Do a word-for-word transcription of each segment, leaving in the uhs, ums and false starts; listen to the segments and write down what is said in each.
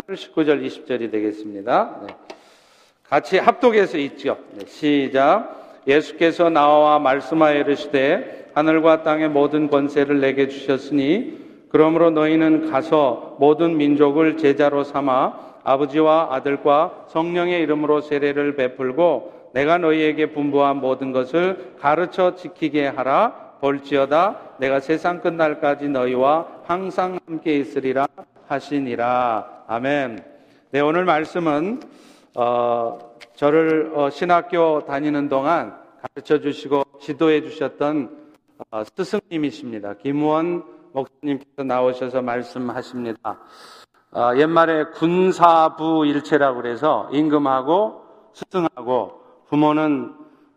십팔 절, 십구 절, 이십 절이 되겠습니다. 네. 같이 합독해서 읽죠. 네, 시작. 예수께서 나와 말씀하여 이르시되 하늘과 땅의 모든 권세를 내게 주셨으니 그러므로 너희는 가서 모든 민족을 제자로 삼아 아버지와 아들과 성령의 이름으로 세례를 베풀고 내가 너희에게 분부한 모든 것을 가르쳐 지키게 하라. 볼지어다 내가 세상 끝날까지 너희와 항상 함께 있으리라 하시니라. 아멘. 네, 오늘 말씀은 어, 저를 어, 신학교 다니는 동안 가르쳐 주시고 지도해 주셨던 어, 스승님이십니다. 김우원 목사님께서 나오셔서 말씀하십니다. 어, 옛말에 군사부 일체라고 그래서 임금하고 스승하고 부모는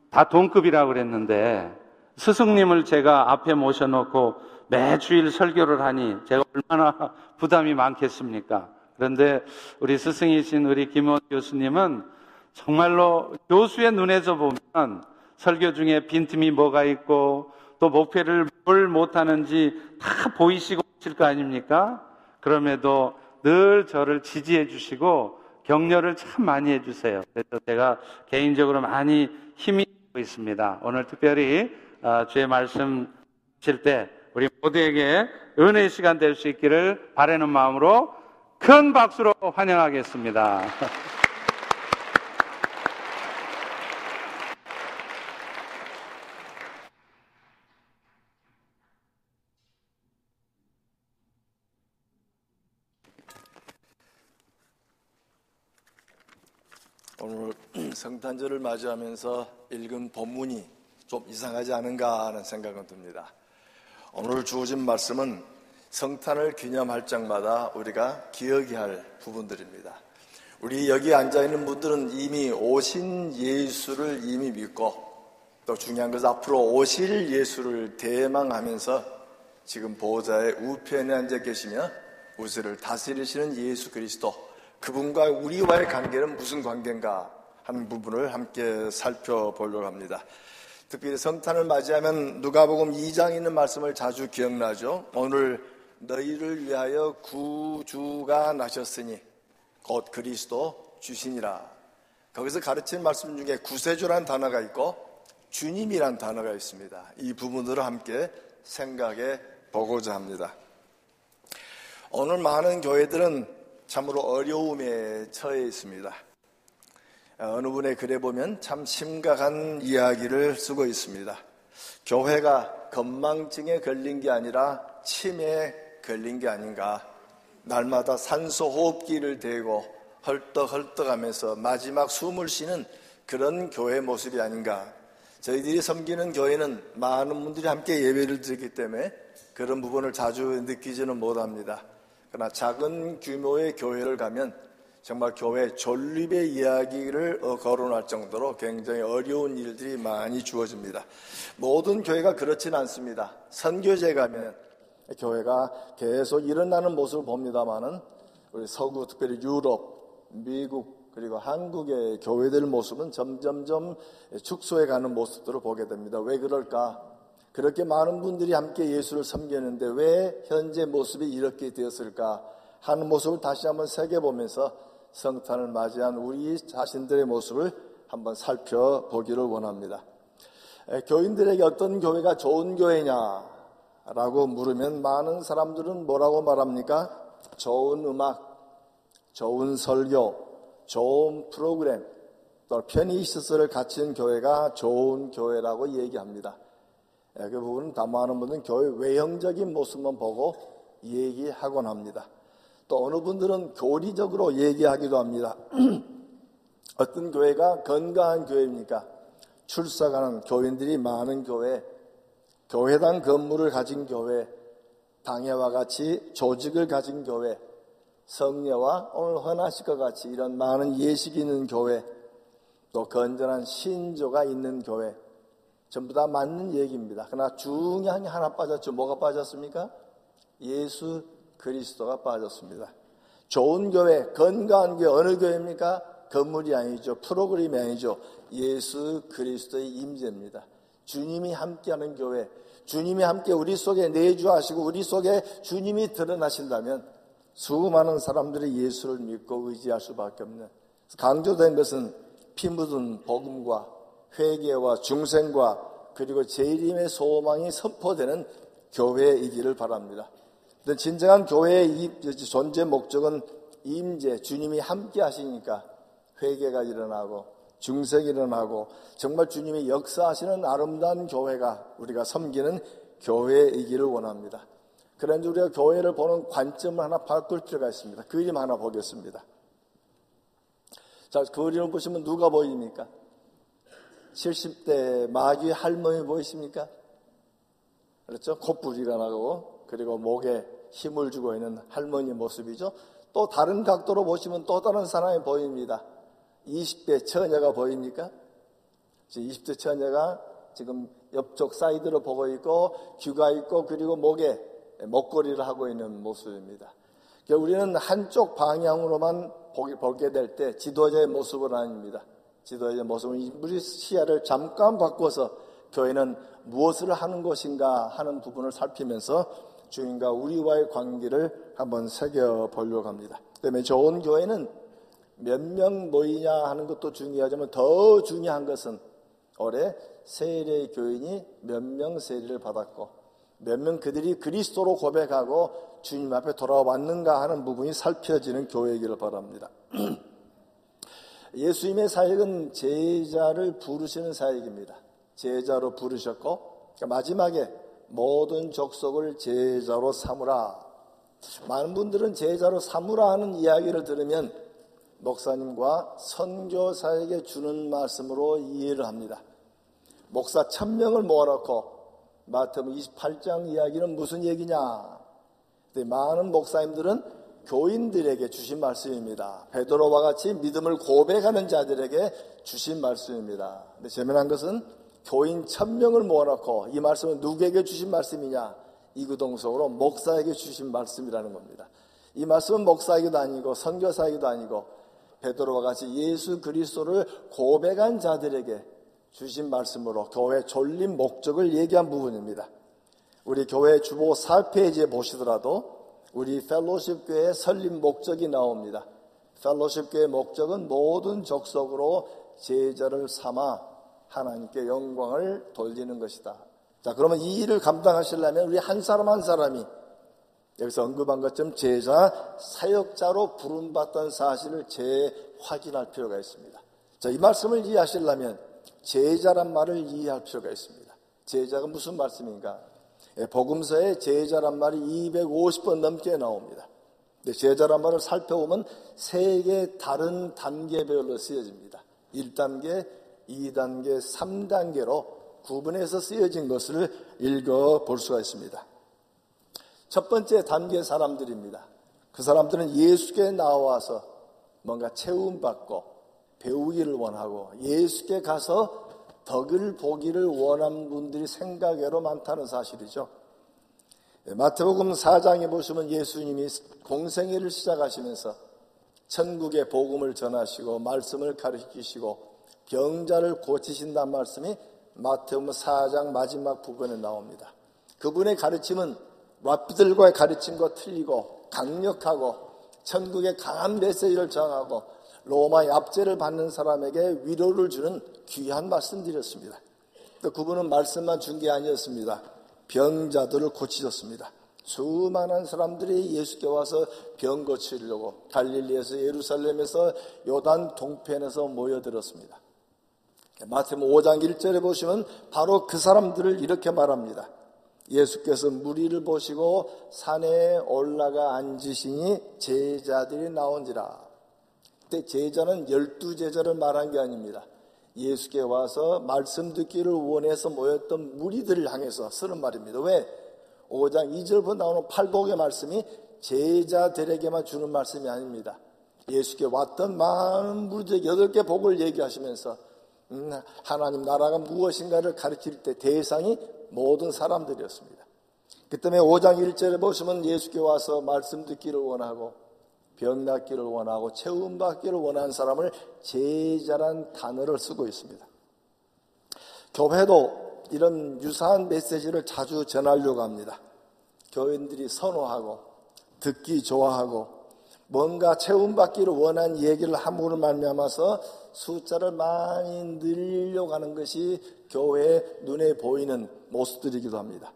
다 동급이라고 그랬는데 스승님을 제가 앞에 모셔놓고 매주일 설교를 하니 제가 얼마나 부담이 많겠습니까? 그런데 우리 스승이신 우리 김원 교수님은 정말로 교수의 눈에서 보면 설교 중에 빈틈이 뭐가 있고 또 목표를 뭘 못하는지 다 보이시고 있을 거 아닙니까? 그럼에도 늘 저를 지지해 주시고 격려를 참 많이 해주세요. 그래서 제가 개인적으로 많이 힘이 되고 있습니다. 오늘 특별히 주의 말씀 하실 때 우리 모두에게 은혜의 시간 될 수 있기를 바라는 마음으로 큰 박수로 환영하겠습니다. 오늘 성탄절을 맞이하면서 읽은 본문이 좀 이상하지 않은가 하는 생각은 듭니다. 오늘 주어진 말씀은 성탄을 기념할 적마다 우리가 기억해야 할 부분들입니다. 우리 여기 앉아있는 분들은 이미 오신 예수를 이미 믿고 또 중요한 것은 앞으로 오실 예수를 대망하면서 지금 보좌의 우편에 앉아 계시며 우주를 다스리시는 예수 그리스도 그분과 우리와의 관계는 무슨 관계인가 하는 부분을 함께 살펴보려고 합니다. 특별히 성탄을 맞이하면 누가복음 이 장에 있는 말씀을 자주 기억나죠. 오늘 너희를 위하여 구주가 나셨으니 곧 그리스도 주시니라. 거기서 가르치는 말씀 중에 구세주라는 단어가 있고 주님이라는 단어가 있습니다. 이 부분들을 함께 생각해 보고자 합니다. 오늘 많은 교회들은 참으로 어려움에 처해 있습니다. 어느 분의 글에 보면 참 심각한 이야기를 쓰고 있습니다. 교회가 건망증에 걸린 게 아니라 치매에 걸린 게 아닌가. 날마다 산소호흡기를 대고 헐떡헐떡하면서 마지막 숨을 쉬는 그런 교회 모습이 아닌가. 저희들이 섬기는 교회는 많은 분들이 함께 예배를 드리기 때문에 그런 부분을 자주 느끼지는 못합니다. 그러나 작은 규모의 교회를 가면 정말 교회 존립의 이야기를 거론할 정도로 굉장히 어려운 일들이 많이 주어집니다. 모든 교회가 그렇지는 않습니다. 선교제 가면 교회가 계속 일어나는 모습을 봅니다만은 우리 서구 특별히 유럽, 미국 그리고 한국의 교회들 모습은 점점점 축소해가는 모습들을 보게 됩니다. 왜 그럴까? 그렇게 많은 분들이 함께 예수를 섬기는데 왜 현재 모습이 이렇게 되었을까 하는 모습을 다시 한번 새겨보면서 성탄을 맞이한 우리 자신들의 모습을 한번 살펴보기를 원합니다. 교인들에게 어떤 교회가 좋은 교회냐라고 물으면 많은 사람들은 뭐라고 말합니까? 좋은 음악, 좋은 설교, 좋은 프로그램, 또 편의시설을 갖춘 교회가 좋은 교회라고 얘기합니다. 그 부분은 담아하는 분은 교회 외형적인 모습만 보고 얘기하곤 합니다. 또 어느 분들은 교리적으로 얘기하기도 합니다. 어떤 교회가 건강한 교회입니까? 출석하는 교인들이 많은 교회, 교회당 건물을 가진 교회, 당회와 같이 조직을 가진 교회, 성례와 오늘 헌화식과 같이 이런 많은 예식이 있는 교회, 또 건전한 신조가 있는 교회, 전부 다 맞는 얘기입니다. 그러나 중요한 게 하나 빠졌죠. 뭐가 빠졌습니까? 예수 그리스도가 빠졌습니다. 좋은 교회, 건강한 교회, 어느 교회입니까? 건물이 아니죠. 프로그램이 아니죠. 예수 그리스도의 임재입니다. 주님이 함께하는 교회, 주님이 함께 우리 속에 내주하시고 우리 속에 주님이 드러나신다면 수많은 사람들이 예수를 믿고 의지할 수밖에 없는, 강조된 것은 피 묻은 복음과 회개와 중생과 그리고 재림의 소망이 선포되는 교회이기를 바랍니다. 진정한 교회의 존재 목적은 임재, 주님이 함께 하시니까 회개가 일어나고 중생이 일어나고 정말 주님이 역사하시는 아름다운 교회가 우리가 섬기는 교회이기를 원합니다. 그런데 우리가 교회를 보는 관점을 하나 바꿀 필요가 있습니다. 그림 하나 보겠습니다. 자, 그림을 보시면 누가 보입니까? 칠십 대 마귀 할머니 보이십니까? 그렇죠? 콧불이가 나고 그리고 목에 힘을 주고 있는 할머니 모습이죠. 또 다른 각도로 보시면 또 다른 사람이 보입니다. 이십 대 처녀가 보입니까? 이십 대 처녀가 지금 옆쪽 사이드로 보고 있고 귀가 있고 그리고 목에 목걸이를 하고 있는 모습입니다. 그러니까 우리는 한쪽 방향으로만 보게 될 때 지도자의 모습은 아닙니다. 지도자의 모습은 인물의 시야를 잠깐 바꿔서 교회는 무엇을 하는 것인가 하는 부분을 살피면서 주님과 우리와의 관계를 한번 새겨보려고 합니다. 그다음에 좋은 교회는 몇 명 모이냐 하는 것도 중요하지만 더 중요한 것은 올해 세례 교인이 몇 명 세례를 받았고 몇 명 그들이 그리스도로 고백하고 주님 앞에 돌아왔는가 하는 부분이 살펴지는 교회이기를 바랍니다. 예수님의 사역은 제자를 부르시는 사역입니다. 제자로 부르셨고 그러니까 마지막에 모든 족속을 제자로 삼으라. 많은 분들은 제자로 삼으라 하는 이야기를 들으면 목사님과 선교사에게 주는 말씀으로 이해를 합니다. 목사 천 명을 모아놓고 마태복음 이십팔 장 이야기는 무슨 얘기냐. 근데 많은 목사님들은 교인들에게 주신 말씀입니다. 베드로와 같이 믿음을 고백하는 자들에게 주신 말씀입니다. 근데 재미난 것은 교인 천 명을 모아놓고 이 말씀은 누구에게 주신 말씀이냐? 이구동성으로 목사에게 주신 말씀이라는 겁니다. 이 말씀은 목사에게도 아니고 선교사에게도 아니고 베드로와 같이 예수 그리스도를 고백한 자들에게 주신 말씀으로 교회 존립 목적을 얘기한 부분입니다. 우리 교회 주보 사 페이지에 보시더라도 우리 펠로십 교회의 설립 목적이 나옵니다. 펠로십 교회의 목적은 모든 족속으로 제자를 삼아 하나님께 영광을 돌리는 것이다. 자, 그러면 이 일을 감당하시려면 우리 한 사람 한 사람이 여기서 언급한 것처럼 제자 사역자로 부름받던 사실을 재확인할 필요가 있습니다. 자, 이 말씀을 이해하시려면 제자란 말을 이해할 필요가 있습니다. 제자가 무슨 말씀인가? 예, 복음서에 제자란 말이 이백오십 번 넘게 나옵니다. 근데 제자란 말을 살펴보면 세 개의 다른 단계별로 쓰여집니다. 일 단계, 이 단계, 삼 단계로 구분해서 쓰여진 것을 읽어볼 수가 있습니다. 첫 번째 단계 사람들입니다. 그 사람들은 예수께 나와서 뭔가 채움받고 배우기를 원하고 예수께 가서 덕을 보기를 원한 분들이 생각외로 많다는 사실이죠. 마태복음 사 장에 보시면 예수님이 공생애를 시작하시면서 천국의 복음을 전하시고 말씀을 가르치시고 병자를 고치신다는 말씀이 마태복음 사 장 마지막 부분에 나옵니다. 그분의 가르침은 랍비들과의 가르침과 틀리고 강력하고 천국의 강한 메시지를 전하고 로마의 압제를 받는 사람에게 위로를 주는 귀한 말씀드렸습니다. 또 그분은 말씀만 준 게 아니었습니다. 병자들을 고치셨습니다. 수많은 사람들이 예수께 와서 병 고치려고 갈릴리에서 예루살렘에서 요단 동편에서 모여들었습니다. 마태복음 오 장 일 절에 보시면 바로 그 사람들을 이렇게 말합니다. 예수께서 무리를 보시고 산에 올라가 앉으시니 제자들이 나온지라. 제자는 열두 제자를 말한 게 아닙니다. 예수께 와서 말씀 듣기를 원해서 모였던 무리들을 향해서 쓰는 말입니다. 왜? 오 장 이 절부터 나오는 팔복의 말씀이 제자들에게만 주는 말씀이 아닙니다. 예수께 왔던 많은 무리들에게 여덟 개 복을 얘기하시면서 음, 하나님 나라가 무엇인가를 가르칠 때 대상이 모든 사람들이었습니다. 그 때문에 오 장 일 절에 보시면 예수께 와서 말씀 듣기를 원하고 병낫기를 원하고 채움받기를 원하는 사람을 제자란 단어를 쓰고 있습니다. 교회도 이런 유사한 메시지를 자주 전하려고 합니다. 교인들이 선호하고 듣기 좋아하고 뭔가 채움받기를 원한 얘기를 함으로 말미암아서 숫자를 많이 늘리려고 하는 것이 교회의 눈에 보이는 모습들이기도 합니다.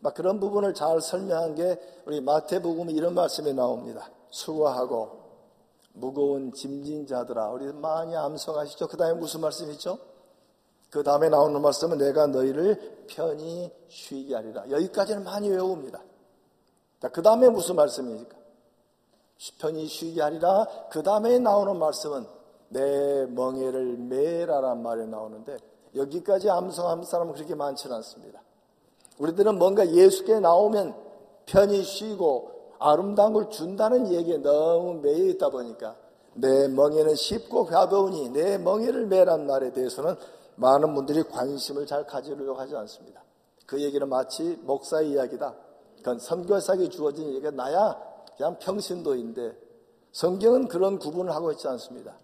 막 그런 부분을 잘 설명한 게 우리 마태복음 이런 말씀이 나옵니다. 수고하고 무거운 짐진 자들아, 우리 많이 암송하시죠. 그 다음에 무슨 말씀이죠? 그 다음에 나오는 말씀은 내가 너희를 편히 쉬게 하리라. 여기까지는 많이 외웁니다. 그 다음에 무슨 말씀입니까? 편히 쉬게 하리라. 그 다음에 나오는 말씀은 내 멍에를 메라란 말이 나오는데 여기까지 암송한 사람은 그렇게 많지는 않습니다. 우리들은 뭔가 예수께 나오면 편히 쉬고 아름다운 걸 준다는 얘기에 너무 매여 있다 보니까 내 멍에는 쉽고 가벼우니 내 멍에를 메란 말에 대해서는 많은 분들이 관심을 잘 가지려고 하지 않습니다. 그 얘기는 마치 목사의 이야기다, 그건 선교사에게 주어진 얘기가 나야 그냥 평신도인데, 성경은 그런 구분을 하고 있지 않습니다.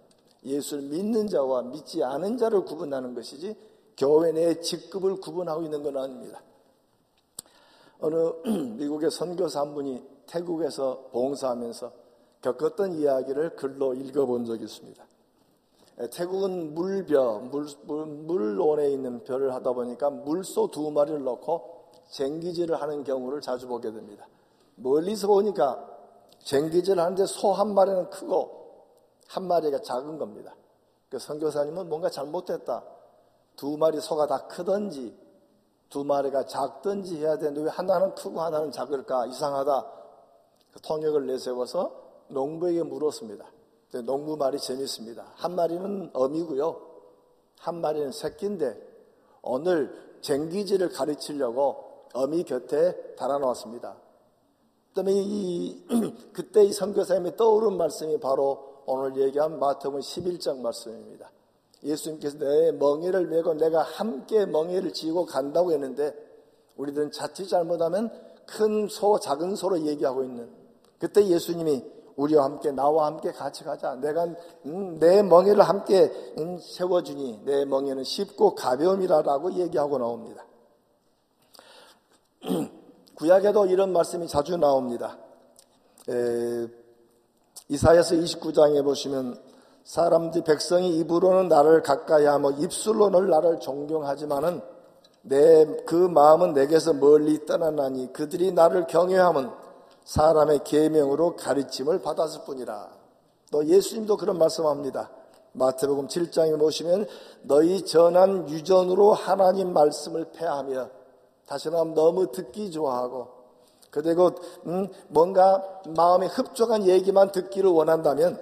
예수를 믿는 자와 믿지 않은 자를 구분하는 것이지 교회 내 직급을 구분하고 있는 건 아닙니다. 어느 미국의 선교사 한 분이 태국에서 봉사하면서 겪었던 이야기를 글로 읽어본 적이 있습니다. 태국은 물벼, 물, 물, 물원에 있는 벼를 하다 보니까 물소 두 마리를 넣고 쟁기질을 하는 경우를 자주 보게 됩니다. 멀리서 보니까 쟁기질을 하는데 소 한 마리는 크고 한 마리가 작은 겁니다. 그 선교사님은 뭔가 잘못됐다, 두 마리 소가 다 크든지 두 마리가 작든지 해야 되는데 왜 하나는 크고 하나는 작을까, 이상하다. 그 통역을 내세워서 농부에게 물었습니다. 농부 말이 재밌습니다. 한 마리는 어미고요, 한 마리는 새끼인데 오늘 쟁기질을 가르치려고 어미 곁에 달아놓았습니다. 그다음에 이, 그때 이 선교사님이 떠오른 말씀이 바로 오늘 얘기한 마태복음 십일 장 말씀입니다. 예수님께서 내 멍에를 메고 내가 함께 멍에를 지고 간다고 했는데 우리들은 자칫 잘못하면 큰 소 작은 소로 얘기하고 있는, 그때 예수님이 우리와 함께 나와 함께 같이 가자, 내가 음, 내 멍에를 함께 음, 세워주니 내 멍에는 쉽고 가벼움이라라고 얘기하고 나옵니다. 구약에도 이런 말씀이 자주 나옵니다. 에, 이사야서 이십구 장에 보시면 사람들이 백성이 입으로는 나를 가까이하며 입술로는 나를 존경하지만은 내 그 마음은 내게서 멀리 떠나나니 그들이 나를 경외함은 사람의 계명으로 가르침을 받았을 뿐이라. 또 예수님도 그런 말씀합니다. 마태복음 칠 장에 보시면 너희 전한 유전으로 하나님 말씀을 폐하며 다시 말하면 너무 듣기 좋아하고 그리고 음, 뭔가 마음에 흡족한 얘기만 듣기를 원한다면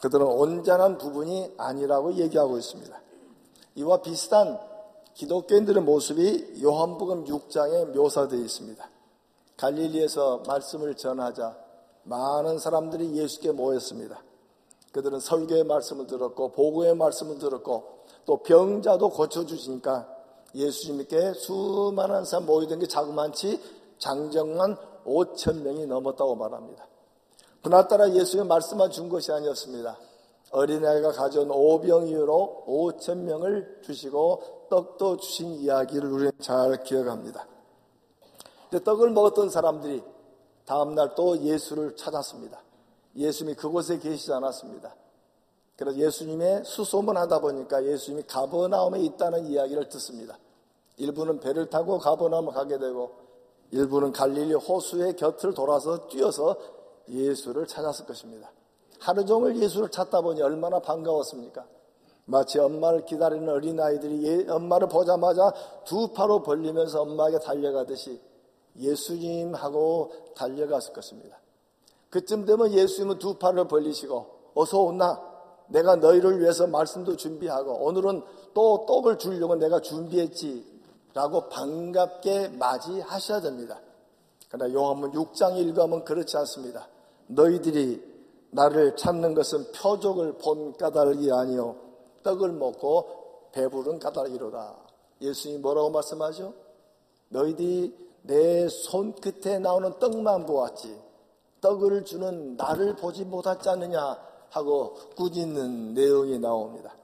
그들은 온전한 부분이 아니라고 얘기하고 있습니다. 이와 비슷한 기독교인들의 모습이 요한복음 육 장에 묘사되어 있습니다. 갈릴리에서 말씀을 전하자 많은 사람들이 예수께 모였습니다. 그들은 설교의 말씀을 들었고 보고의 말씀을 들었고 또 병자도 고쳐주시니까 예수님께 수많은 사람 모이던 게 자그만치 장정만 오천 명이 넘었다고 말합니다. 그날따라 예수의 말씀만 준 것이 아니었습니다. 어린아이가 가져온 오병이어로 오천 명을 주시고 떡도 주신 이야기를 우리는 잘 기억합니다. 근데 떡을 먹었던 사람들이 다음날 또 예수를 찾았습니다. 예수님이 그곳에 계시지 않았습니다. 그래서 예수님의 수소문 하다 보니까 예수님이 가버나움에 있다는 이야기를 듣습니다. 일부는 배를 타고 가버나움을 가게 되고 일부는 갈릴리 호수의 곁을 돌아서 뛰어서 예수를 찾았을 것입니다. 하루 종일 예수를 찾다 보니 얼마나 반가웠습니까? 마치 엄마를 기다리는 어린아이들이 엄마를 보자마자 두 팔로 벌리면서 엄마에게 달려가듯이 예수님하고 달려갔을 것입니다. 그쯤 되면 예수님은 두 팔을 벌리시고 어서 오나, 내가 너희를 위해서 말씀도 준비하고 오늘은 또 떡을 주려고 내가 준비했지 라고 반갑게 맞이하셔야 됩니다. 그러나 요한복음 육 장 읽으면 그렇지 않습니다. 너희들이 나를 찾는 것은 표적을 본 까닭이 아니요 떡을 먹고 배부른 까닭이로다. 예수님이 뭐라고 말씀하죠? 너희들이 내 손끝에 나오는 떡만 보았지 떡을 주는 나를 보지 못하지 않느냐 하고 꾸짖는 내용이 나옵니다.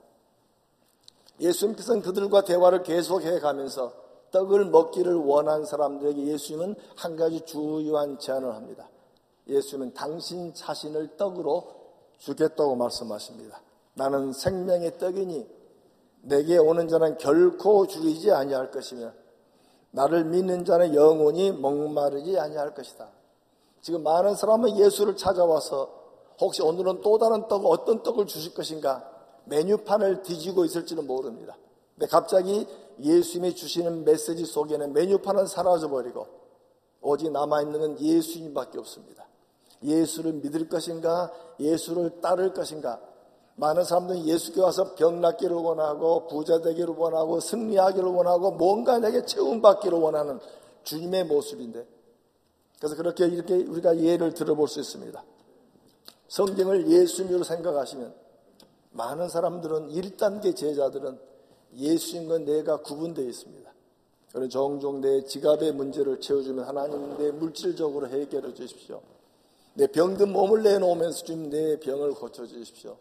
예수님께서는 그들과 대화를 계속해 가면서 떡을 먹기를 원한 사람들에게 예수님은 한 가지 주요한 제안을 합니다. 예수는 당신 자신을 떡으로 주겠다고 말씀하십니다. 나는 생명의 떡이니 내게 오는 자는 결코 줄이지 아니할 것이며 나를 믿는 자는 영원히 목마르지 아니할 것이다. 지금 많은 사람은 예수를 찾아와서 혹시 오늘은 또 다른 떡, 어떤 떡을 주실 것인가 메뉴판을 뒤지고 있을지는 모릅니다. 근데 갑자기 예수님이 주시는 메시지 속에는 메뉴판은 사라져버리고 오직 남아있는 건 예수님밖에 없습니다. 예수를 믿을 것인가 예수를 따를 것인가. 많은 사람들은 예수께 와서 병낫기를 원하고 부자되기를 원하고 승리하기를 원하고 뭔가 내게 채움받기를 원하는 주님의 모습인데, 그래서 그렇게 이렇게 우리가 예를 들어볼 수 있습니다. 성경을 예수님으로 생각하시면 많은 사람들은 일 단계 제자들은 예수님과 내가 구분되어 있습니다. 그래서 종종 내 지갑의 문제를 채워주면 하나님 내 물질적으로 해결해 주십시오. 내 병든 몸을 내놓으면서 주님 내 병을 고쳐주십시오.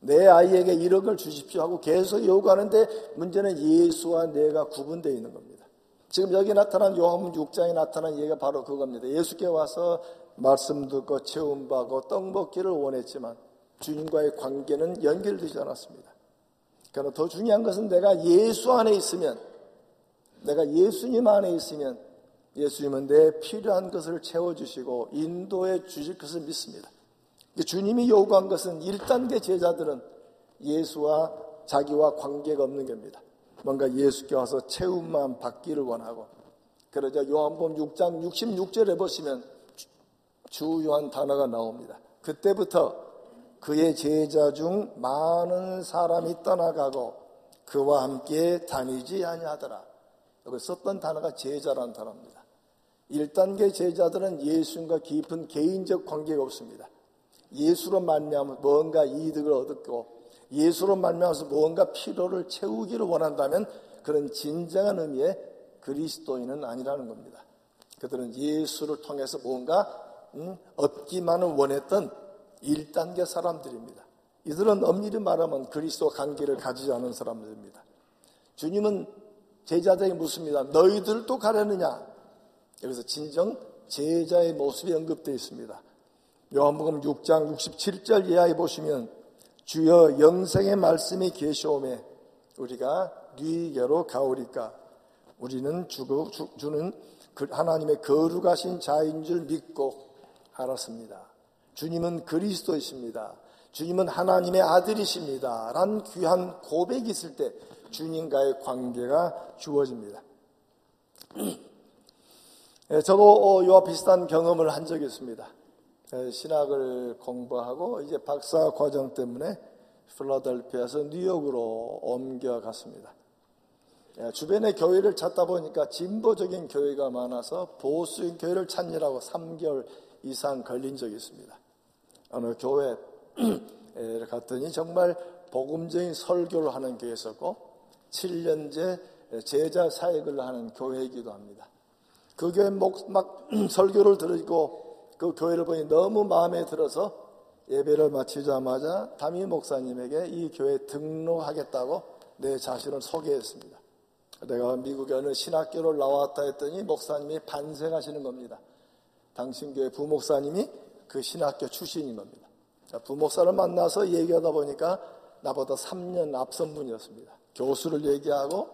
내 아이에게 일억을 주십시오 하고 계속 요구하는데 문제는 예수와 내가 구분되어 있는 겁니다. 지금 여기 나타난 요한복음 육 장에 나타난 얘기가 바로 그겁니다. 예수께 와서 말씀 듣고 채움받고 떡 먹기를 원했지만 주님과의 관계는 연결되지 않았습니다. 그러나 더 중요한 것은 내가 예수 안에 있으면, 내가 예수님 안에 있으면 예수님은 내 필요한 것을 채워주시고 인도해 주실 것을 믿습니다. 주님이 요구한 것은 일 단계 제자들은 예수와 자기와 관계가 없는 겁니다. 뭔가 예수께 와서 채움만 받기를 원하고. 그러자 요한복음 육 장 육십육 절에 보시면 주요한 단어가 나옵니다. 그때부터 그의 제자 중 많은 사람이 떠나가고 그와 함께 다니지 아니하더라. 여기 썼던 단어가 제자라는 단어입니다. 일 단계 제자들은 예수님과 깊은 개인적 관계가 없습니다. 예수로 말미암아 뭔가 이득을 얻었고 예수로 말미암아서 뭔가 필요를 채우기를 원한다면 그런 진정한 의미의 그리스도인은 아니라는 겁니다. 그들은 예수를 통해서 뭔가 음, 얻기만을 원했던 일 단계 사람들입니다. 이들은 엄밀히 말하면 그리스도 관계를 가지지 않은 사람들입니다. 주님은 제자들에게 묻습니다. 너희들도 가려느냐? 여기서 진정 제자의 모습이 언급되어 있습니다. 요한복음 육 장 육십칠 절 이하에 보시면 주여 영생의 말씀이 계시오매 우리가 네게로 가오리까 우리는 주고 주는 하나님의 거룩하신 자인 줄 믿고 알았습니다. 주님은 그리스도이십니다. 주님은 하나님의 아들이십니다. 라는 귀한 고백이 있을 때 주님과의 관계가 주어집니다. 저도 이와 비슷한 경험을 한 적이 있습니다. 신학을 공부하고 이제 박사 과정 때문에 필라델피아에서 뉴욕으로 옮겨갔습니다. 주변에 교회를 찾다 보니까 진보적인 교회가 많아서 보수인 교회를 찾느라고 삼 개월 이상 걸린 적이 있습니다. 어느 교회에 갔더니 정말 복음적인 설교를 하는 교회였었고 칠 년째 제자 사역을 하는 교회이기도 합니다. 그 교회 목, 막 설교를 들으고 그 교회를 보니 너무 마음에 들어서 예배를 마치자마자 담임 목사님에게 이 교회에 등록하겠다고 내 자신을 소개했습니다. 내가 미국에 어느 신학교를 나왔다 했더니 목사님이 반성하시는 겁니다. 당신 교회 부목사님이 그 신학교 출신인 겁니다. 부목사를 만나서 얘기하다 보니까 나보다 삼 년 앞선 분이었습니다. 교수를 얘기하고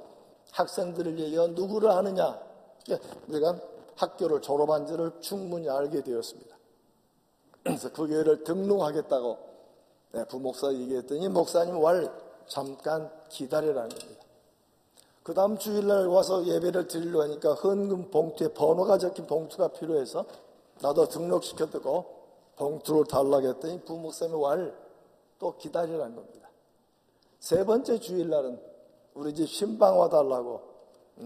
학생들을 얘기하고 누구를 아느냐. 우리가 학교를 졸업한 지를 충분히 알게 되었습니다. 그래서 그 교회를 등록하겠다고 부목사 얘기했더니 목사님 왈 잠깐 기다리라는 겁니다. 그 다음 주일날 와서 예배를 드리려 하니까 헌금 봉투에 번호가 적힌 봉투가 필요해서 나도 등록시켰고 봉투를 달라고 했더니 부목사님 왈 또 기다리라는 겁니다. 세 번째 주일날은 우리 집 신방 와달라고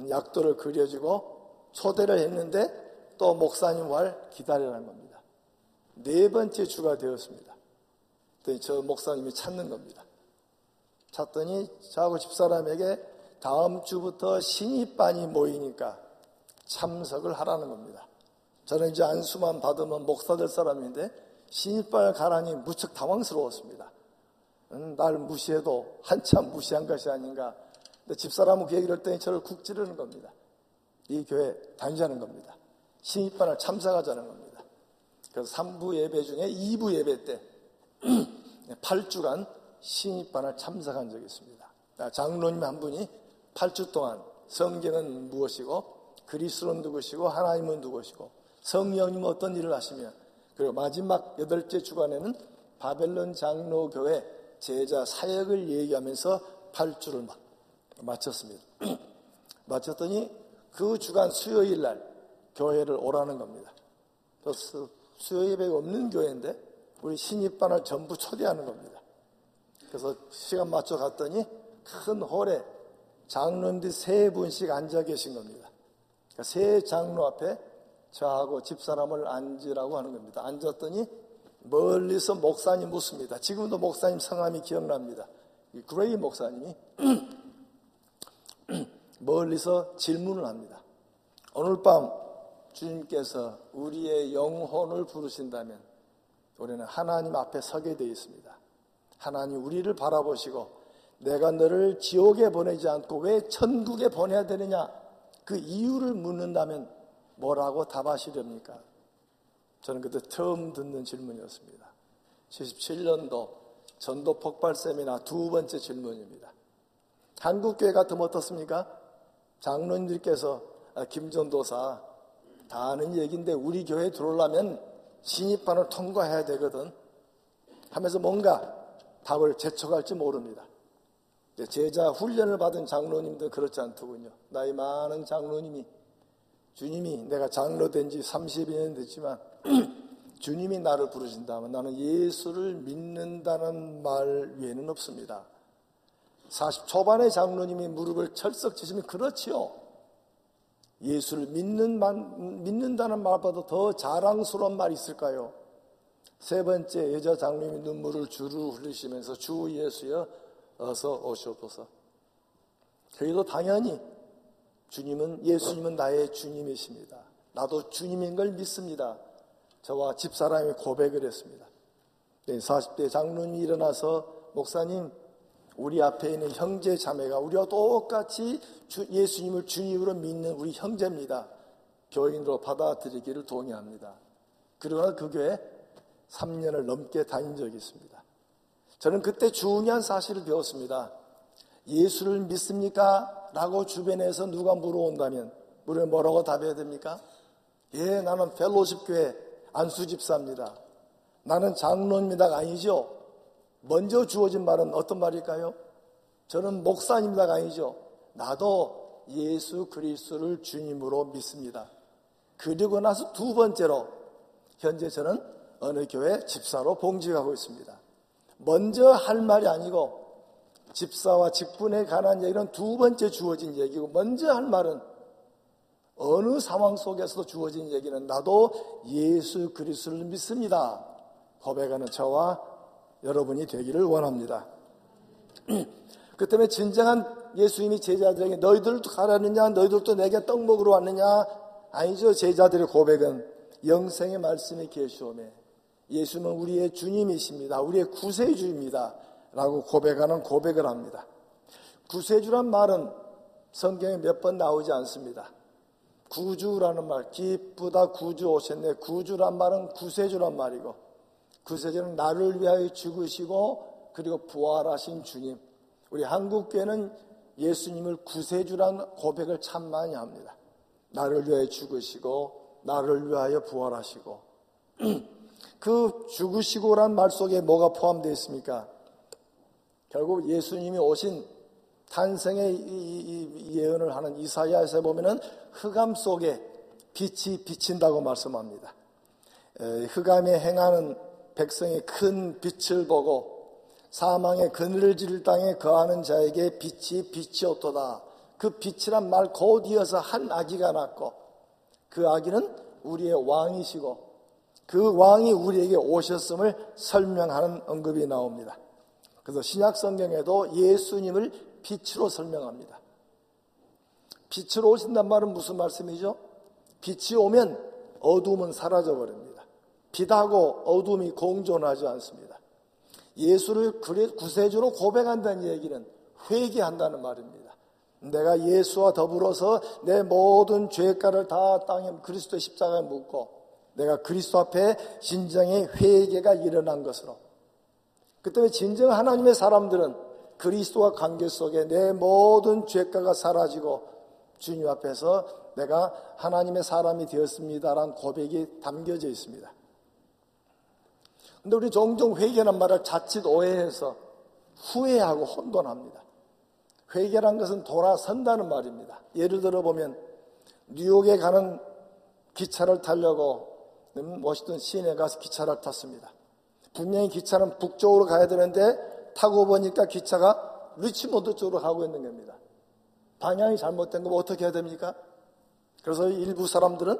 약도를 그려주고 초대를 했는데 또 목사님 왈 기다리라는 겁니다. 네 번째 주가 되었습니다. 그랬더니 저 목사님이 찾는 겁니다. 찾더니 저하고 집사람에게 다음 주부터 신입반이 모이니까 참석을 하라는 겁니다. 저는 이제 안수만 받으면 목사 될 사람인데 신입반을 가라니 무척 당황스러웠습니다. 음, 날 무시해도 한참 무시한 것이 아닌가. 근데 집사람은 그 얘기를 했더니 저를 쿡 찌르는 겁니다. 이 교회 다니자는 겁니다. 신입반을 참석하자는 겁니다. 그래서 삼부 예배 중에 이부 예배 때 팔 주간 신입반을 참석한 적이 있습니다. 장로님 한 분이 팔 주 동안 성경은 무엇이고 그리스도는 누구시고 하나님은 누구시고 성령님은 어떤 일을 하시며, 그리고 마지막 여덟째 주간에는 바벨론 장로교회 제자 사역을 얘기하면서 팔 주를 막 마쳤습니다. 마쳤더니 그 주간 수요일 날 교회를 오라는 겁니다. 그래서 수요 예배가 없는 교회인데 우리 신입반을 전부 초대하는 겁니다. 그래서 시간 맞춰 갔더니 큰 홀에 장로님들이 세 분씩 앉아 계신 겁니다. 그러니까 세 장로 앞에 저하고 집사람을 앉으라고 하는 겁니다. 앉았더니 멀리서 목사님 묻습니다. 지금도 목사님 성함이 기억납니다. 이 그레이 목사님이 멀리서 질문을 합니다. 오늘 밤 주님께서 우리의 영혼을 부르신다면 우리는 하나님 앞에 서게 되어 있습니다. 하나님 우리를 바라보시고 내가 너를 지옥에 보내지 않고 왜 천국에 보내야 되느냐, 그 이유를 묻는다면 뭐라고 답하시렵니까? 저는 그때 처음 듣는 질문이었습니다. 칠십칠 년도 전도 폭발 세미나 두 번째 질문입니다. 한국교회가 더 어떻습니까? 장로님들께서 아, 김전도사 다 아는 얘기인데 우리 교회에 들어오려면 신입반을 통과해야 되거든 하면서 뭔가 답을 제쳐갈지 모릅니다. 제자 훈련을 받은 장로님도 그렇지 않더군요. 나이 많은 장로님이 주님이 내가 장로된 지 삼십이 년 됐지만 주님이 나를 부르신다면 나는 예수를 믿는다는 말 외에는 없습니다. 사십 초반의 장로님이 무릎을 철썩 치시면 그렇지요. 예수를 믿는 만, 믿는다는 말보다 더 자랑스러운 말이 있을까요? 세 번째 여자 장로님이 눈물을 주르르 흘리시면서 주 예수여 어서 오시옵소서. 저희도 당연히 주님은 예수님은 나의 주님이십니다. 나도 주님인 걸 믿습니다. 저와 집사람이 고백을 했습니다. 사십 대 장로님이 일어나서 목사님 우리 앞에 있는 형제 자매가 우리와 똑같이 주, 예수님을 주님으로 믿는 우리 형제입니다. 교인으로 받아들이기를 동의합니다. 그러나 그 교회 삼 년을 넘게 다닌 적이 있습니다. 저는 그때 중요한 사실을 배웠습니다. 예수를 믿습니까? 라고 주변에서 누가 물어온다면 우리는 뭐라고 답해야 됩니까? 예, 나는 펠로십 교회 안수집사입니다. 나는 장로입니다가 아니죠. 먼저 주어진 말은 어떤 말일까요? 저는 목사입니다가 아니죠. 나도 예수 그리스도를 주님으로 믿습니다. 그리고 나서 두 번째로 현재 저는 어느 교회 집사로 봉직하고 있습니다. 먼저 할 말이 아니고 집사와 직분에 관한 얘기는 두 번째 주어진 얘기고, 먼저 할 말은 어느 상황 속에서도 주어진 얘기는 나도 예수 그리스도를 믿습니다. 고백하는 저와 여러분이 되기를 원합니다. 그 때문에 진정한 예수님이 제자들에게 너희들도 가라느냐, 너희들도 내게 떡 먹으러 왔느냐, 아니죠. 제자들의 고백은 영생의 말씀이 계시오매 예수는 우리의 주님이십니다. 우리의 구세주입니다. 라고 고백하는 고백을 합니다. 구세주란 말은 성경에 몇 번 나오지 않습니다. 구주라는 말, 기쁘다 구주 오셨네. 구주란 말은 구세주란 말이고, 구세주는 나를 위하여 죽으시고 그리고 부활하신 주님. 우리 한국교회는 예수님을 구세주란 고백을 참 많이 합니다. 나를 위하여 죽으시고 나를 위하여 부활하시고. 그 죽으시고란 말 속에 뭐가 포함되어 있습니까? 결국 예수님이 오신 탄생의 예언을 하는 이사야에서 보면은 흑암 속에 빛이 비친다고 말씀합니다. 흑암에 행하는 백성이 큰 빛을 보고 사망의 그늘질 땅에 거하는 자에게 빛이 비치었도다. 그 빛이란 말 곧 이어서 한 아기가 났고, 그 아기는 우리의 왕이시고 그 왕이 우리에게 오셨음을 설명하는 언급이 나옵니다. 그래서 신약성경에도 예수님을 빛으로 설명합니다. 빛으로 오신단 말은 무슨 말씀이죠? 빛이 오면 어둠은 사라져버립니다. 빛하고 어둠이 공존하지 않습니다. 예수를 구세주로 고백한다는 얘기는 회개한다는 말입니다. 내가 예수와 더불어서 내 모든 죄가를 다 땅에 그리스도의 십자가에 묻고 내가 그리스도 앞에 진정의 회개가 일어난 것으로. 그 때문에 진정 하나님의 사람들은 그리스도와 관계 속에 내 모든 죄가가 사라지고 주님 앞에서 내가 하나님의 사람이 되었습니다라는 고백이 담겨져 있습니다. 그런데 우리 종종 회개란 말을 자칫 오해해서 후회하고 혼돈합니다. 회개란 것은 돌아선다는 말입니다. 예를 들어 보면 뉴욕에 가는 기차를 타려고 워싱턴 시내에 가서 기차를 탔습니다. 분명히 기차는 북쪽으로 가야 되는데 타고 보니까 기차가 리치모드 쪽으로 가고 있는 겁니다. 방향이 잘못된 거면 어떻게 해야 됩니까? 그래서 일부 사람들은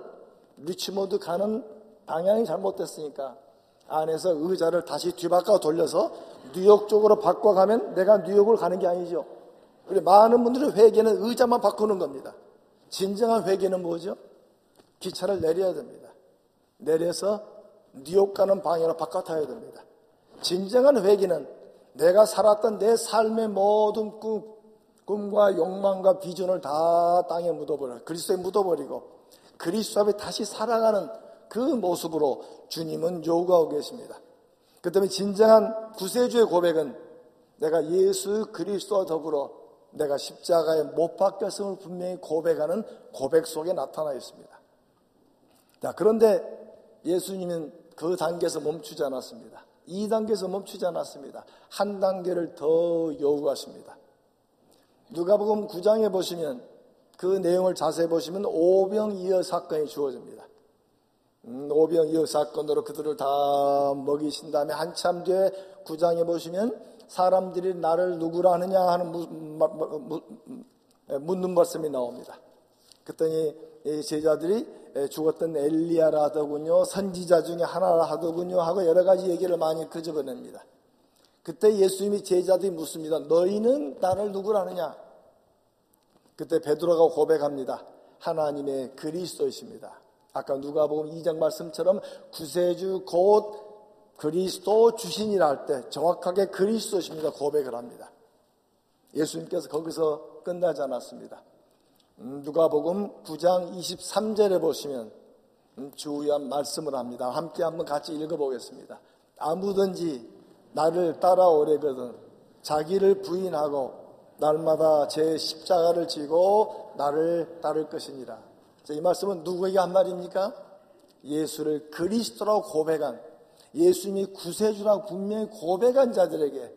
리치모드 가는 방향이 잘못됐으니까 안에서 의자를 다시 뒤바꿔 돌려서 뉴욕 쪽으로 바꿔가면 내가 뉴욕을 가는 게 아니죠. 우리 많은 분들의 회개는 의자만 바꾸는 겁니다. 진정한 회개는 뭐죠? 기차를 내려야 됩니다. 내려서 뉴욕 가는 방향으로 바꿔 타야 됩니다. 진정한 회개는 내가 살았던 내 삶의 모든 꿈, 꿈과 욕망과 비전을 다 땅에 묻어버려, 그리스도에 묻어버리고 그리스도 앞에 다시 살아가는 그 모습으로 주님은 요구하고 계십니다. 그 때문에 진정한 구세주의 고백은 내가 예수 그리스도와 더불어 내가 십자가에 못 박혔음을 분명히 고백하는 고백 속에 나타나 있습니다. 자, 그런데 예수님은 그 단계에서 멈추지 않았습니다. 이 단계에서 멈추지 않았습니다. 한 단계를 더 요구하십니다. 누가복음 구 장에 보시면 그 내용을 자세히 보시면 오병이어 사건이 주어집니다. 음, 오병이어 사건으로 그들을 다 먹이신 다음에 한참 뒤에 구 장에 보시면 사람들이 나를 누구라 하느냐 하는 무, 마, 마, 무, 묻는 말씀이 나옵니다. 그랬더니 이 제자들이 죽었던 엘리야라 하더군요, 선지자 중에 하나라 하더군요 하고 여러 가지 얘기를 많이 그집어냅니다. 그때 예수님이 제자들이 묻습니다. 너희는 나를 누구라 하느냐? 그때 베드로가 고백합니다. 하나님의 그리스도이십니다. 아까 누가복음 이 장 말씀처럼 구세주 곧 그리스도 주신이라 할 때 정확하게 그리스도이십니다 고백을 합니다. 예수님께서 거기서 끝나지 않았습니다. 누가복음 구 장 이십삼 절에 보시면 주의한 말씀을 합니다. 함께 한번 같이 읽어보겠습니다. 아무든지 나를 따라오려거든 자기를 부인하고 날마다 제 십자가를 지고 나를 따를 것이니라. 이 말씀은 누구에게 한 말입니까? 예수를 그리스도라고 고백한, 예수님이 구세주라고 분명히 고백한 자들에게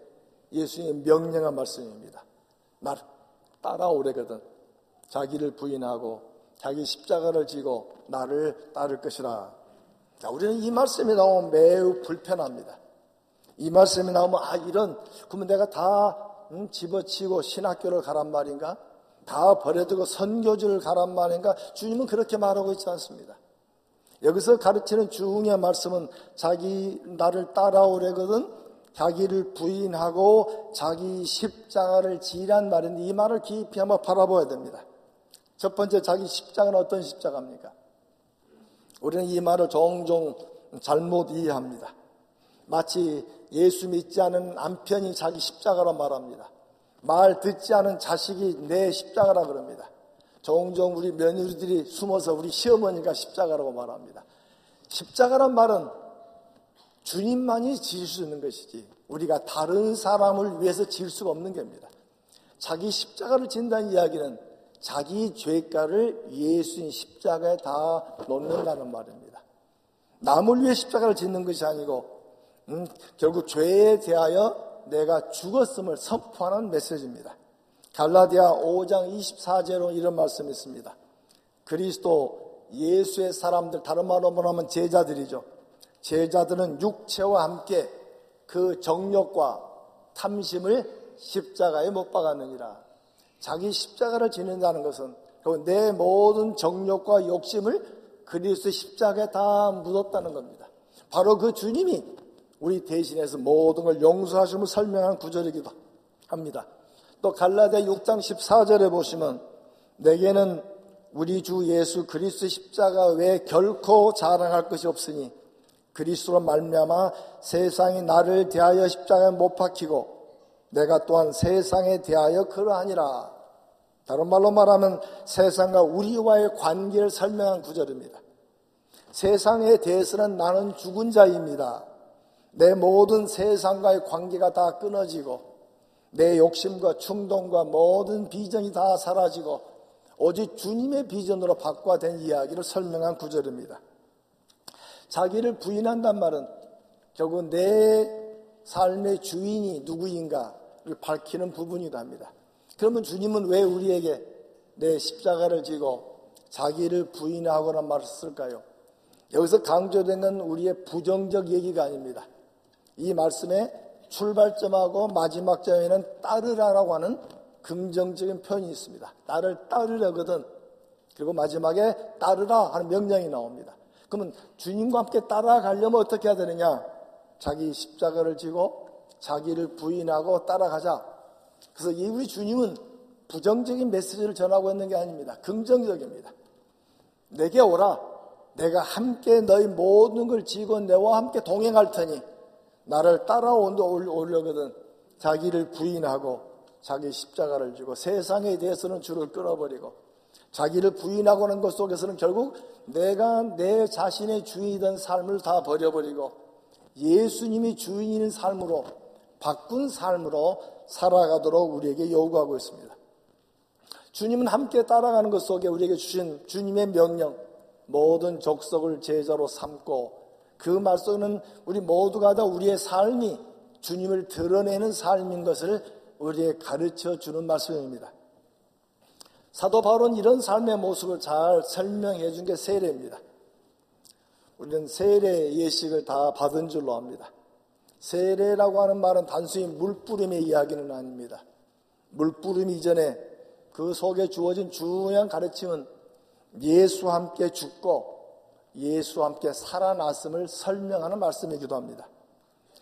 예수님이 명령한 말씀입니다. 나를 따라오려거든 자기를 부인하고 자기 십자가를 지고 나를 따를 것이라. 자, 우리는 이 말씀이 나오면 매우 불편합니다. 이 말씀이 나오면 아 이런, 그러면 내가 다 음, 집어치고 신학교를 가란 말인가? 다 버려두고 선교지를 가란 말인가? 주님은 그렇게 말하고 있지 않습니다. 여기서 가르치는 주의 말씀은 자기 나를 따라오려거든 자기를 부인하고 자기 십자가를 지란 말인데 이 말을 깊이 한번 바라봐야 됩니다. 첫 번째, 자기 십자가는 어떤 십자가입니까? 우리는 이 말을 종종 잘못 이해합니다. 마치 예수 믿지 않은 남편이 자기 십자가라 말합니다. 말 듣지 않은 자식이 내 십자가라 그럽니다. 종종 우리 며느리들이 숨어서 우리 시어머니가 십자가라고 말합니다. 십자가란 말은 주님만이 지을 수 있는 것이지 우리가 다른 사람을 위해서 지을 수가 없는 겁니다. 자기 십자가를 진다는 이야기는 자기 죄가를 예수님 십자가에 다 놓는다는 말입니다. 남을 위해 십자가를 짓는 것이 아니고 음, 결국 죄에 대하여 내가 죽었음을 선포하는 메시지입니다. 갈라디아 오 장 이십사 절로 이런 말씀이 있습니다. 그리스도 예수의 사람들, 다른 말로 말하면 제자들이죠. 제자들은 육체와 함께 그 정욕과 탐심을 십자가에 못 박았느니라. 자기 십자가를 지는다는 것은 결국 내 모든 정욕과 욕심을 그리스도 십자가에 다 묻었다는 겁니다. 바로 그 주님이 우리 대신해서 모든 걸 용서하심을 설명한 구절이기도 합니다. 또 갈라디아 육 장 십사 절에 보시면 내게는 우리 주 예수 그리스도 십자가 외에 결코 자랑할 것이 없으니 그리스도로 말미암아 세상이 나를 대하여 십자가에 못 박히고 내가 또한 세상에 대하여 그러하니라. 다른 말로 말하면 세상과 우리와의 관계를 설명한 구절입니다. 세상에 대해서는 나는 죽은 자입니다. 내 모든 세상과의 관계가 다 끊어지고 내 욕심과 충동과 모든 비전이 다 사라지고 오직 주님의 비전으로 바꿔된 이야기를 설명한 구절입니다. 자기를 부인한단 말은 결국 내 삶의 주인이 누구인가를 밝히는 부분이랍니다. 그러면 주님은 왜 우리에게 내 십자가를 지고 자기를 부인하고란 말을 쓸까요? 여기서 강조된 건 우리의 부정적 얘기가 아닙니다. 이 말씀의 출발점하고 마지막 점에는 따르라라고 하는 긍정적인 표현이 있습니다. 나를 따르려거든. 그리고 마지막에 따르라 하는 명령이 나옵니다. 그러면 주님과 함께 따라가려면 어떻게 해야 되느냐? 자기 십자가를 지고 자기를 부인하고 따라가자. 그래서 이 우리 주님은 부정적인 메시지를 전하고 있는 게 아닙니다. 긍정적입니다. 내게 오라. 내가 함께 너희 모든 걸 지고 내와 함께 동행할 테니 나를 따라오려거든 자기를 부인하고 자기 십자가를 지고 세상에 대해서는 줄을 끊어버리고 자기를 부인하고 하는 것 속에서는 결국 내가 내 자신의 주인이던 삶을 다 버려버리고 예수님이 주인인 삶으로 바꾼 삶으로 살아가도록 우리에게 요구하고 있습니다. 주님은 함께 따라가는 것 속에 우리에게 주신 주님의 명령, 모든 족속을 제자로 삼고 그 말 속에는 우리 모두가 다 우리의 삶이 주님을 드러내는 삶인 것을 우리에게 가르쳐주는 말씀입니다. 사도 바울은 이런 삶의 모습을 잘 설명해 준 게 세례입니다. 우리는 세례 예식을 다 받은 줄로 압니다. 세례라고 하는 말은 단순히 물뿌림의 이야기는 아닙니다. 물뿌림 이전에 그 속에 주어진 중요한 가르침은 예수와 함께 죽고 예수와 함께 살아났음을 설명하는 말씀이기도 합니다.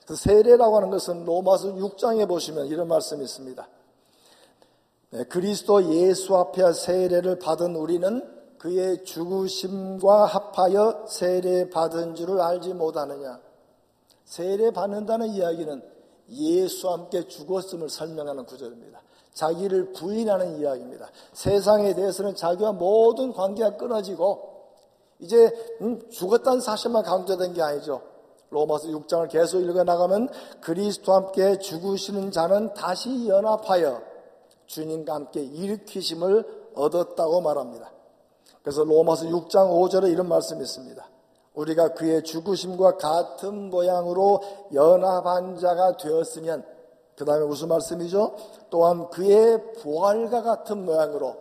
그 세례라고 하는 것은 로마서 육 장에 보시면 이런 말씀이 있습니다. 네, 그리스도 예수 앞에 세례를 받은 우리는 그의 죽으심과 합하여 세례 받은 줄을 알지 못하느냐. 세례 받는다는 이야기는 예수와 함께 죽었음을 설명하는 구절입니다. 자기를 부인하는 이야기입니다. 세상에 대해서는 자기와 모든 관계가 끊어지고 이제 음, 죽었다는 사실만 강조된 게 아니죠. 로마서 육 장을 계속 읽어나가면 그리스도와 함께 죽으시는 자는 다시 연합하여 주님과 함께 일으키심을 얻었다고 말합니다. 그래서 로마서 육 장 오 절에 이런 말씀이 있습니다. 우리가 그의 죽으심과 같은 모양으로 연합한 자가 되었으면, 그 다음에 무슨 말씀이죠? 또한 그의 부활과 같은 모양으로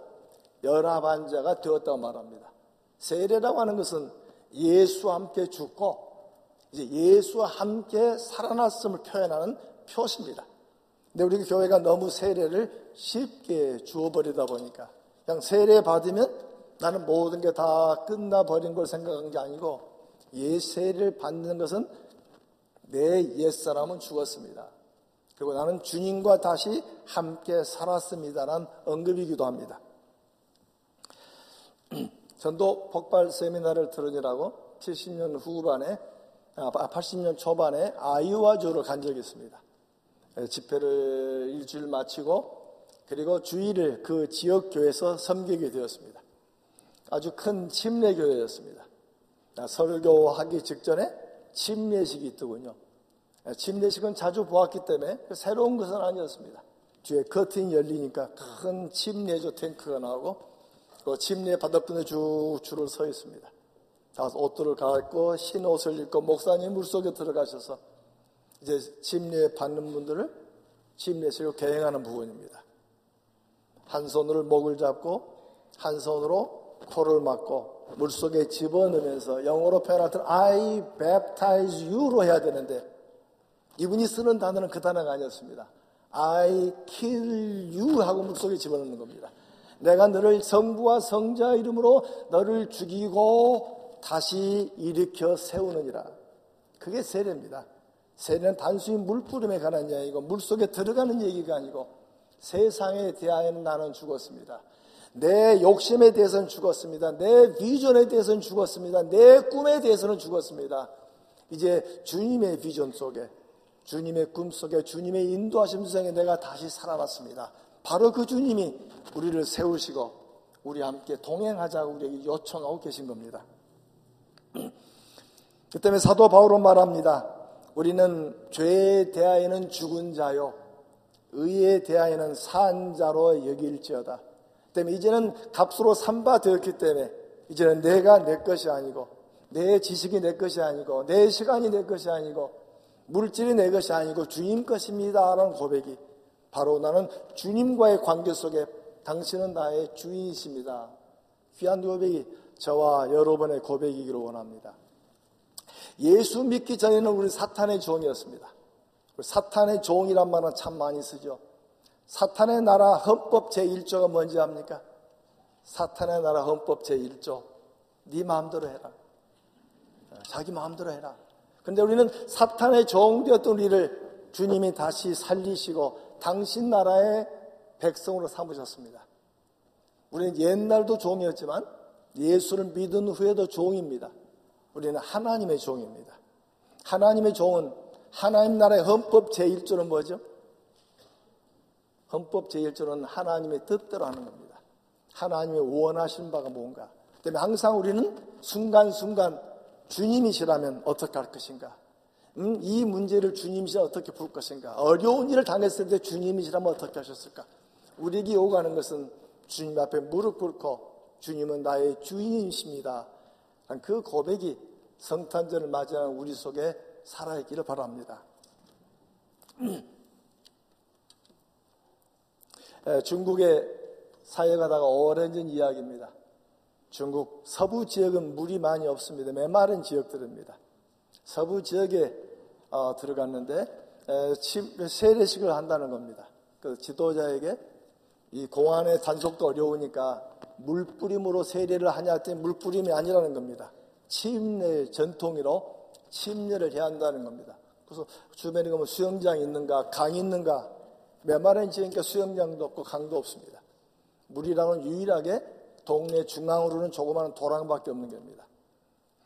연합한 자가 되었다고 말합니다. 세례라고 하는 것은 예수와 함께 죽고 이제 예수와 함께 살아났음을 표현하는 표시입니다. 근데 우리 교회가 너무 세례를 쉽게 주어버리다 보니까 그냥 세례 받으면 나는 모든 게 다 끝나버린 걸 생각한 게 아니고 예 세례를 받는 것은 내 옛사람은 죽었습니다. 그리고 나는 주님과 다시 함께 살았습니다라는 언급이기도 합니다. 전도 폭발 세미나를 들으느라고 칠십 년 후반에, 아, 팔십 년 초반에 아이오와주를 간 적이 있습니다. 집회를 일주일 마치고 그리고 주일을 그 지역교회에서 섬기게 되었습니다. 아주 큰 침례교회였습니다. 설교하기 직전에 침례식이 있더군요. 침례식은 자주 보았기 때문에 새로운 것은 아니었습니다. 뒤에 커튼이 열리니까 큰 침례조 탱크가 나오고 그 침례 바닥분에 쭉 줄을 서 있습니다. 다 옷들을 갈고 흰 옷을 입고 목사님 물속에 들어가셔서 이제 침례 받는 분들을 침례식으로 계행하는 부분입니다. 한 손으로 목을 잡고 한 손으로 코를 막고 물속에 집어넣으면서 영어로 표현할 때는 I baptize you로 해야 되는데 이분이 쓰는 단어는 그 단어가 아니었습니다. I kill you 하고 물속에 집어넣는 겁니다. 내가 너를 성부와 성자 이름으로 너를 죽이고 다시 일으켜 세우느니라. 그게 세례입니다. 세례는 단순히 물뿌림에 관한 이야기고 물속에 들어가는 얘기가 아니고 세상에 대하여는 나는 죽었습니다. 내 욕심에 대해서는 죽었습니다. 내 비전에 대해서는 죽었습니다. 내 꿈에 대해서는 죽었습니다. 이제 주님의 비전 속에 주님의 꿈 속에 주님의 인도하심 속에 내가 다시 살아났습니다. 바로 그 주님이 우리를 세우시고 우리 함께 동행하자고 우리에게 요청하고 계신 겁니다. 그 때문에 사도 바울은 말합니다. 우리는 죄에 대하여는 죽은 자요 의에 대하여는 산 자로 여길지어다. 그 때문에 이제는 값으로 삼바되었기 때문에 이제는 내가 내 것이 아니고 내 지식이 내 것이 아니고 내 시간이 내 것이 아니고 물질이 내 것이 아니고 주님 것입니다 라는 고백이 바로 나는 주님과의 관계 속에 당신은 나의 주인이십니다. 귀한 고백이 저와 여러분의 고백이기를 원합니다. 예수 믿기 전에는 우리 사탄의 종이었습니다. 사탄의 종이란 말은 참 많이 쓰죠. 사탄의 나라 헌법 제일 조가 뭔지 압니까? 사탄의 나라 헌법 제일 조. 네 마음대로 해라. 자기 마음대로 해라. 근데 우리는 사탄의 종되었던 우리를 주님이 다시 살리시고 당신 나라의 백성으로 삼으셨습니다. 우리는 옛날도 종이었지만 예수를 믿은 후에도 종입니다. 우리는 하나님의 종입니다. 하나님의 종은 하나님 나라의 헌법 제일 조는 뭐죠? 헌법 제일 조는 하나님의 뜻대로 하는 겁니다. 하나님의 원하신 바가 뭔가. 때문에 항상 우리는 순간순간 주님이시라면 어떻게 할 것인가? 음, 이 문제를 주님이시라면 어떻게 풀 것인가? 어려운 일을 당했을 때 주님이시라면 어떻게 하셨을까? 우리에게 요구하는 것은 주님 앞에 무릎 꿇고 주님은 나의 주인이십니다. 그 고백이 성탄절을 맞이하는 우리 속에 살아있기를 바랍니다. 중국에 사역하다가 오랜 전 이야기입니다. 중국 서부 지역은 물이 많이 없습니다. 메마른 지역들입니다. 서부 지역에 어, 들어갔는데 에, 세례식을 한다는 겁니다. 그 지도자에게 이 공안의 단속도 어려우니까 물뿌림으로 세례를 하냐 했더니 물뿌림이 아니라는 겁니다. 침례 전통으로 침례를 해야 한다는 겁니다. 그래서 주변에 가면 수영장 있는가 강이 있는가 메마른 지역이니까 수영장도 없고 강도 없습니다. 물이랑은 유일하게 동네 중앙으로는 조그마한 도랑밖에 없는 겁니다.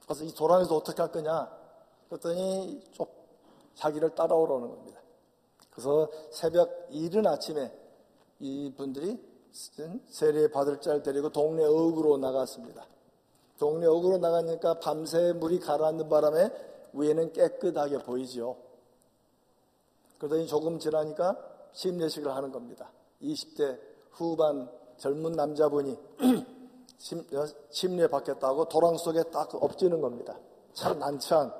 그래서 이 도랑에서 어떻게 할 거냐 그랬더니 좀 자기를 따라오라는 겁니다. 그래서 새벽 이른 아침에 이분들이 세례 받을 자를 데리고 동네 어귀로 나갔습니다. 동네 어귀로 나가니까 밤새 물이 가라앉는 바람에 위에는 깨끗하게 보이지요. 그러더니 조금 지나니까 침례식을 하는 겁니다. 이십 대 후반 젊은 남자분이 침례 받겠다고 도랑 속에 딱 엎지는 겁니다. 참 난처한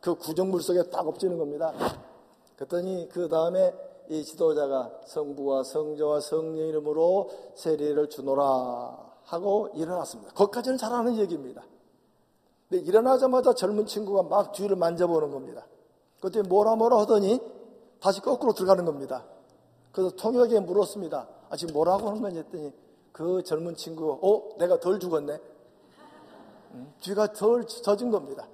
그 구정물 속에 딱 엎지는 겁니다. 그랬더니 그 다음에 이 지도자가 성부와 성자와 성령의 이름으로 세례를 주노라 하고 일어났습니다. 거기까지는 잘하는 얘기입니다. 근데 일어나자마자 젊은 친구가 막 뒤를 만져보는 겁니다. 그때 뭐라 뭐라 하더니 다시 거꾸로 들어가는 겁니다. 그래서 통역에 물었습니다. 아, 지금 뭐라고 하는 거냐 했더니 그 젊은 친구가 어? 내가 덜 죽었네. 뒤가 덜 젖은 겁니다.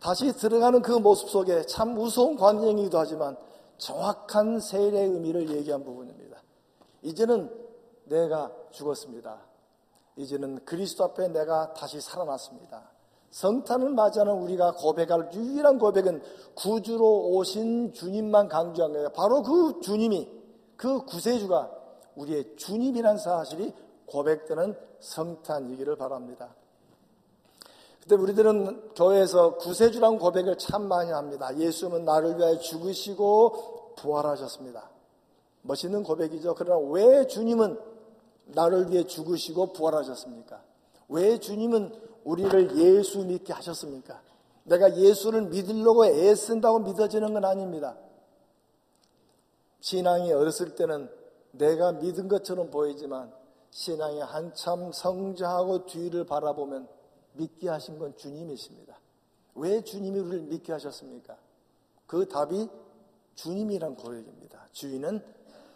다시 들어가는 그 모습 속에 참 무서운 관행이기도 하지만 정확한 세례의 의미를 얘기한 부분입니다. 이제는 내가 죽었습니다. 이제는 그리스도 앞에 내가 다시 살아났습니다. 성탄을 맞이하는 우리가 고백할 유일한 고백은 구주로 오신 주님만 강조한 거예요. 바로 그 주님이, 그 구세주가 우리의 주님이란 사실이 고백되는 성탄이기를 바랍니다. 그때 우리들은 교회에서 구세주라는 고백을 참 많이 합니다. 예수님은 나를 위하여 죽으시고 부활하셨습니다. 멋있는 고백이죠. 그러나 왜 주님은 나를 위해 죽으시고 부활하셨습니까? 왜 주님은 우리를 예수 믿게 하셨습니까? 내가 예수를 믿으려고 애쓴다고 믿어지는 건 아닙니다. 신앙이 어렸을 때는 내가 믿은 것처럼 보이지만 신앙이 한참 성장하고 뒤를 바라보면 믿게 하신 건 주님이십니다. 왜 주님이 우리를 믿게 하셨습니까? 그 답이 주님이란 고백입니다. 주인은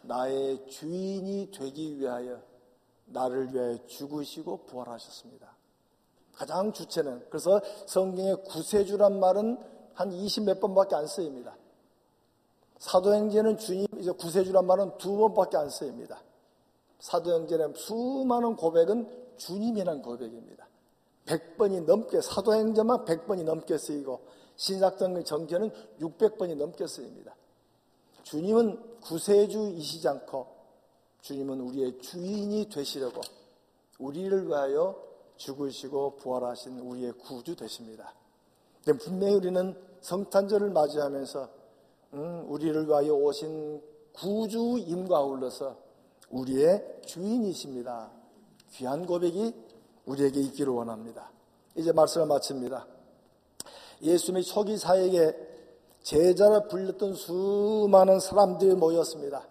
나의 주인이 되기 위하여 나를 위하여 죽으시고 부활하셨습니다. 가장 주체는, 그래서 성경에 구세주란 말은 한 이십몇 번밖에 안 쓰입니다. 사도행전은 주님, 이제 구세주란 말은 두 번밖에 안 쓰입니다. 사도행전의 수많은 고백은 주님이란 고백입니다. 백 번이 넘게, 사도행전만 백 번이 넘게 쓰이고 신약성경 전체는 육백 번이 넘게 쓰입니다. 주님은 구세주이시지 않고 주님은 우리의 주인이 되시려고 우리를 위하여 죽으시고 부활하신 우리의 구주 되십니다. 근데 분명히 우리는 성탄절을 맞이하면서 음, 우리를 위하여 오신 구주임과 어울러서 우리의 주인이십니다. 귀한 고백이 우리에게 있기를 원합니다. 이제 말씀을 마칩니다. 예수님의 초기 사역에 제자라 불렸던 수많은 사람들이 모였습니다.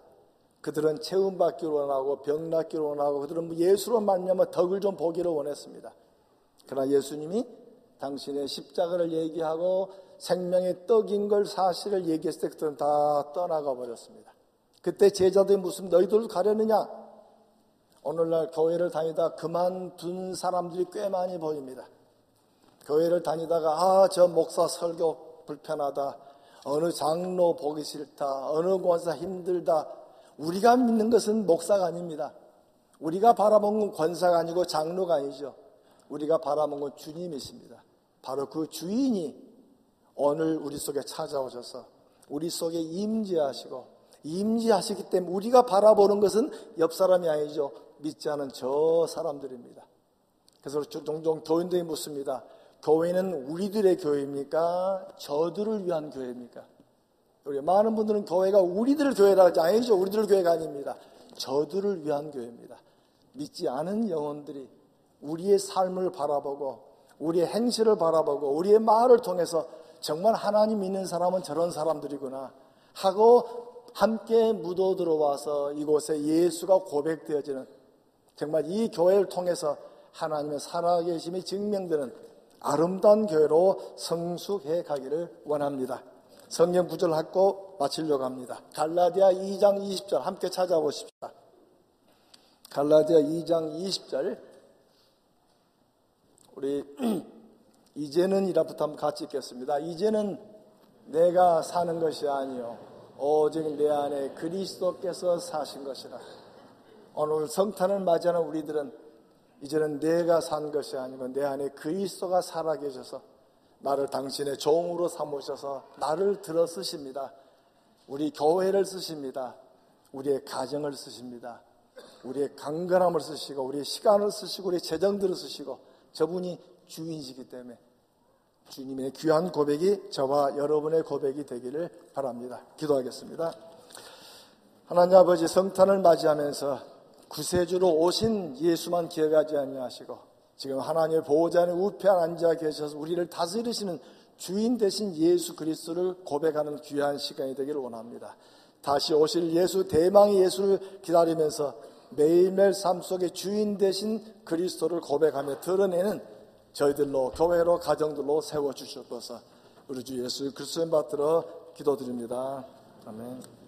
그들은 체험받기를 원하고 병낫기를 원하고 그들은 예수로 말미암아 덕을 좀 보기를 원했습니다. 그러나 예수님이 당신의 십자가를 얘기하고 생명의 떡인 걸 사실을 얘기했을 때 그들은 다 떠나가 버렸습니다. 그때 제자들이 무슨 너희들 가려느냐? 오늘날 교회를 다니다 그만둔 사람들이 꽤 많이 보입니다. 교회를 다니다가 아, 저 목사 설교 불편하다, 어느 장로 보기 싫다, 어느 권사 힘들다. 우리가 믿는 것은 목사가 아닙니다. 우리가 바라본 건 권사가 아니고 장로가 아니죠. 우리가 바라본 건 주님이십니다. 바로 그 주인이 오늘 우리 속에 찾아오셔서 우리 속에 임재하시고, 임재하시기 때문에 우리가 바라보는 것은 옆 사람이 아니죠. 믿지 않은 저 사람들입니다. 그래서 종종 교인들이 묻습니다. 교회는 우리들의 교회입니까? 저들을 위한 교회입니까? 우리 많은 분들은 교회가 우리들을 교회라 하지, 아니죠. 우리들 교회가 아닙니다. 저들을 위한 교회입니다. 믿지 않은 영혼들이 우리의 삶을 바라보고 우리의 행실을 바라보고 우리의 말을 통해서 정말 하나님 믿는 사람은 저런 사람들이구나 하고 함께 묻어 들어와서 이곳에 예수가 고백되어지는, 정말 이 교회를 통해서 하나님의 살아계심이 증명되는 아름다운 교회로 성숙해 가기를 원합니다. 성경 구절 읽고 마치려고 합니다. 갈라디아 이 장 이십 절 함께 찾아보십시다. 갈라디아 이 장 이십 절, 우리 이제는 이라부터 한번 같이 읽겠습니다. 이제는 내가 사는 것이 아니요 오직 내 안에 그리스도께서 사신 것이라. 오늘 성탄을 맞이하는 우리들은 이제는 내가 산 것이 아니고 내 안에 그리스도가 살아계셔서 나를 당신의 종으로 삼으셔서 나를 들어 쓰십니다. 우리 교회를 쓰십니다. 우리의 가정을 쓰십니다. 우리의 강건함을 쓰시고 우리의 시간을 쓰시고 우리의 재정들을 쓰시고, 저분이 주인이시기 때문에 주님의 귀한 고백이 저와 여러분의 고백이 되기를 바랍니다. 기도하겠습니다. 하나님 아버지, 성탄을 맞이하면서 구세주로 오신 예수만 기억하지 아니하시고 지금 하나님의 보호자는 우편 앉아 계셔서 우리를 다스리시는 주인 되신 예수 그리스도를 고백하는 귀한 시간이 되기를 원합니다. 다시 오실 예수, 대망의 예수를 기다리면서 매일매일 삶 속에 주인 되신 그리스도를 고백하며 드러내는 저희들로, 교회로, 가정들로 세워주시옵소서. 우리 주 예수 그리스도의 받들어 기도드립니다. 아멘.